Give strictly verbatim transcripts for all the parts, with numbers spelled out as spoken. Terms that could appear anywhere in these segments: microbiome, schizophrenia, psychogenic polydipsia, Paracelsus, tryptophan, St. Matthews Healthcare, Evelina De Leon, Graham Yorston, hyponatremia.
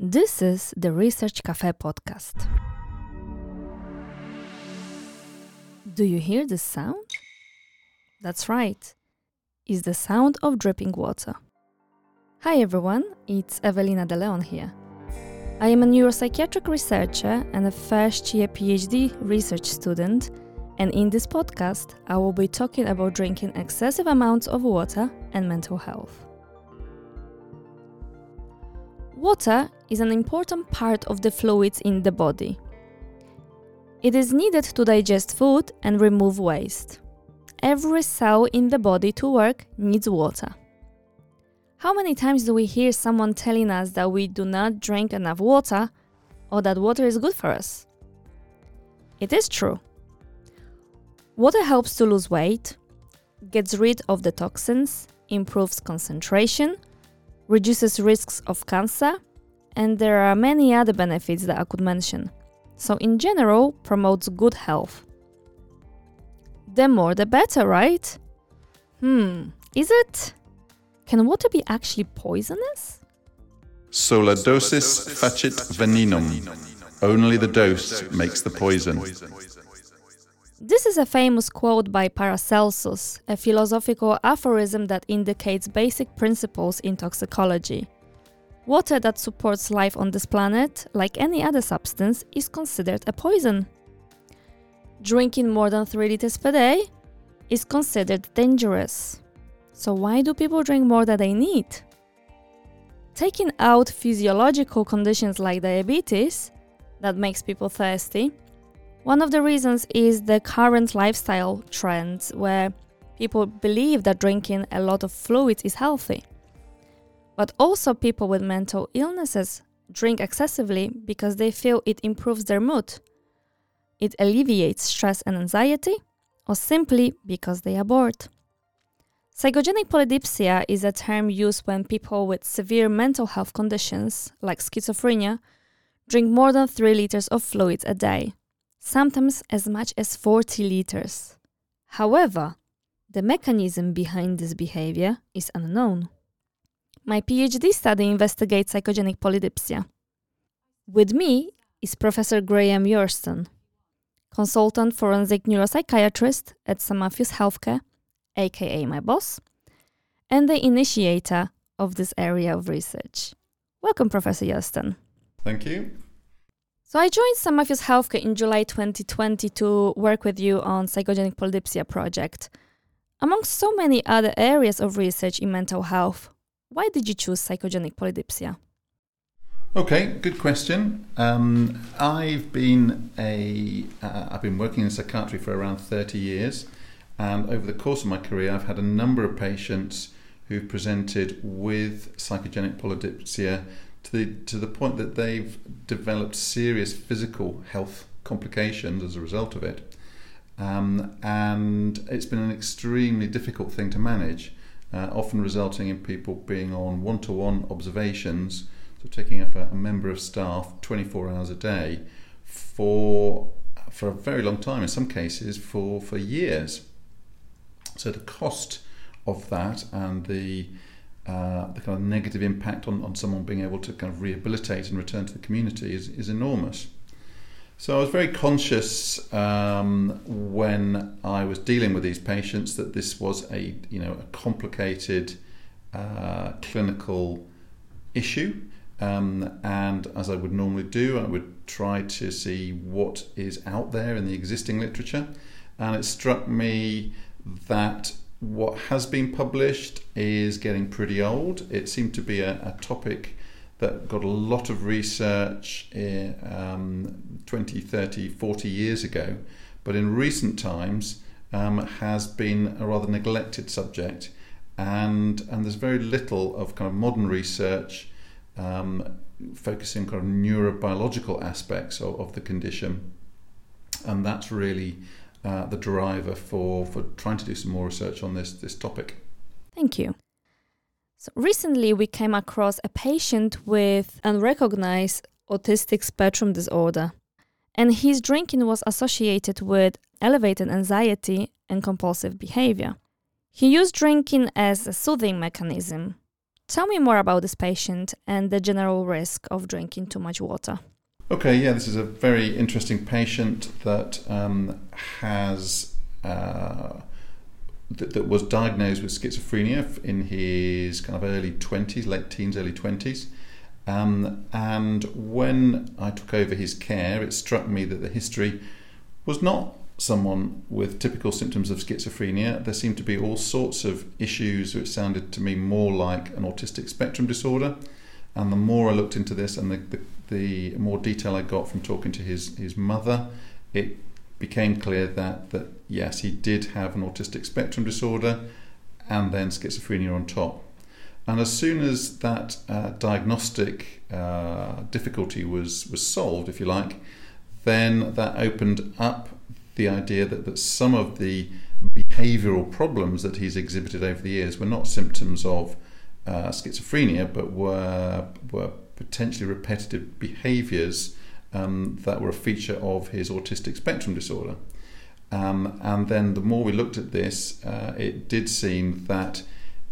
This is the Research Cafe podcast. Do you hear this sound? That's right. It's the sound of dripping water. Hi everyone, it's Evelina De Leon here. I am a neuropsychiatric researcher and a first-year PhD research student, and in this podcast I will be talking about drinking excessive amounts of water and mental health. Water is an important part of the fluids in the body. It is needed to digest food and remove waste. Every cell in the body to work needs water. How many times do we hear someone telling us that we do not drink enough water or that water is good for us? It is true. Water helps to lose weight, gets rid of the toxins, improves concentration, reduces risks of cancer, and there are many other benefits that I could mention. So in general, promotes good health. The more the better, right? Hmm, is it? Can water be actually poisonous? Sola dosis facit venenum. Only the dose makes the poison. This is a famous quote by Paracelsus, a philosophical aphorism that indicates basic principles in toxicology. Water that supports life on this planet, like any other substance, is considered a poison. Drinking more than three liters per day is considered dangerous. So why do people drink more than they need? Taking out physiological conditions like diabetes, that makes people thirsty. One of the reasons is the current lifestyle trends where people believe that drinking a lot of fluids is healthy. But also people with mental illnesses drink excessively because they feel it improves their mood. It alleviates stress and anxiety, or simply because they are bored. Psychogenic polydipsia is a term used when people with severe mental health conditions, like schizophrenia, drink more than three liters of fluids a day. Sometimes as much as forty liters. However, the mechanism behind this behavior is unknown. My PhD study investigates psychogenic polydipsia. With me is Professor Graham Yorston, consultant forensic neuropsychiatrist at Saint Matthews Healthcare, aka my boss, and the initiator of this area of research. Welcome, Professor Yorston. Thank you. So I joined Saint Matthews Healthcare in July twenty twenty to work with you on psychogenic polydipsia project. Among so many other areas of research in mental health, why did you choose psychogenic polydipsia? Okay, good question. Um, I've been a uh, I've been working in psychiatry for around thirty years, and over the course of my career, I've had a number of patients who've presented with psychogenic polydipsia. To the, to the point that they've developed serious physical health complications as a result of it. Um, and it's been an extremely difficult thing to manage, uh, often resulting in people being on one-to-one observations, so taking up a, a member of staff twenty-four hours a day for for a very long time, in some cases for, for years. So the cost of that and the Uh, the kind of negative impact on, on someone being able to kind of rehabilitate and return to the community is, is enormous. So I was very conscious um, when I was dealing with these patients that this was a you know a complicated uh, clinical issue, um, and as I would normally do, I would try to see what is out there in the existing literature, and it struck me that what has been published is getting pretty old. It seemed to be a, a topic that got a lot of research in, um, twenty, thirty, forty years ago, but in recent times um, has been a rather neglected subject, and and there's very little of kind of modern research um, focusing kind of neurobiological aspects of, of the condition, and that's really Uh, the driver for, for trying to do some more research on this, this topic. Thank you. So recently we came across a patient with unrecognized autistic spectrum disorder, and his drinking was associated with elevated anxiety and compulsive behavior. He used drinking as a soothing mechanism Tell me more about this patient and the general risk of drinking too much water. Okay, yeah, this is a very interesting patient that um, has uh, th- that was diagnosed with schizophrenia in his kind of early twenties, late teens, early twenties. Um, and when I took over his care, it struck me that the history was not someone with typical symptoms of schizophrenia. There seemed to be all sorts of issues which sounded to me more like an autistic spectrum disorder. And the more I looked into this and the, the, the more detail I got from talking to his, his mother, it became clear that, that yes, he did have an autistic spectrum disorder and then schizophrenia on top. And as soon as that uh, diagnostic uh, difficulty was, was solved, if you like, then that opened up the idea that, that some of the behavioural problems that he's exhibited over the years were not symptoms of uh, schizophrenia, but were were potentially repetitive behaviours um, that were a feature of his autistic spectrum disorder. Um, and then the more we looked at this, uh, it did seem that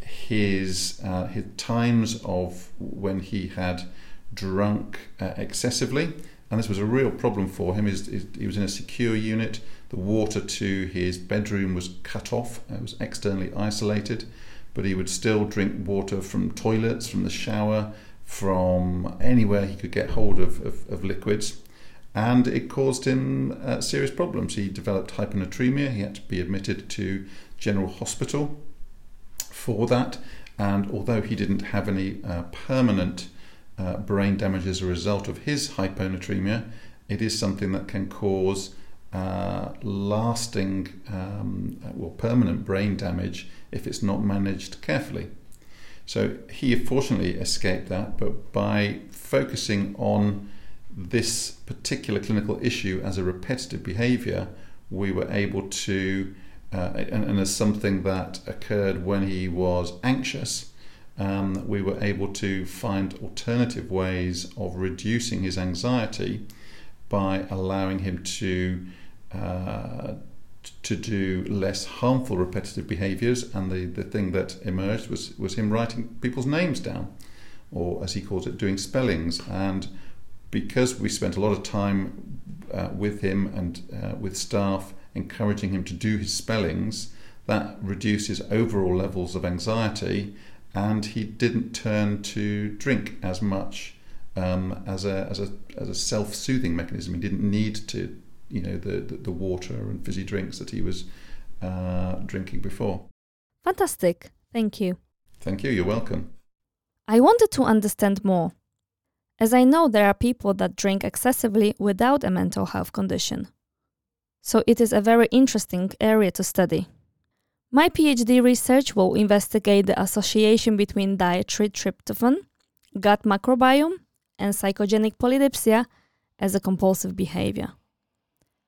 his uh, his times of when he had drunk uh, excessively, and this was a real problem for him, is, is he was in a secure unit. The water to his bedroom was cut off. It was externally isolated, but he would still drink water from toilets, from the shower, from anywhere he could get hold of, of, of liquids. And it caused him uh, serious problems. He developed hyponatremia. He had to be admitted to General Hospital for that. And although he didn't have any uh, permanent Uh, brain damage as a result of his hyponatremia, it is something that can cause uh, lasting, um, well, permanent brain damage if it's not managed carefully. So he fortunately escaped that, but by focusing on this particular clinical issue as a repetitive behaviour, we were able to, uh, and, and as something that occurred when he was anxious, Um, we were able to find alternative ways of reducing his anxiety by allowing him to uh, to do less harmful repetitive behaviours. And the, the thing that emerged was, was him writing people's names down, or as he calls it, doing spellings. And because we spent a lot of time uh, with him and uh, with staff encouraging him to do his spellings, that reduced his overall levels of anxiety, and he didn't turn to drink as much um, as a as a as a self-soothing mechanism. He didn't need to, you know, the the, the water and fizzy drinks that he was uh, drinking before. Fantastic. Thank you. Thank you. You're welcome. I wanted to understand more, as I know there are people that drink excessively without a mental health condition. So it is a very interesting area to study. My PhD research will investigate the association between dietary tryptophan, gut microbiome, and psychogenic polydipsia as a compulsive behavior.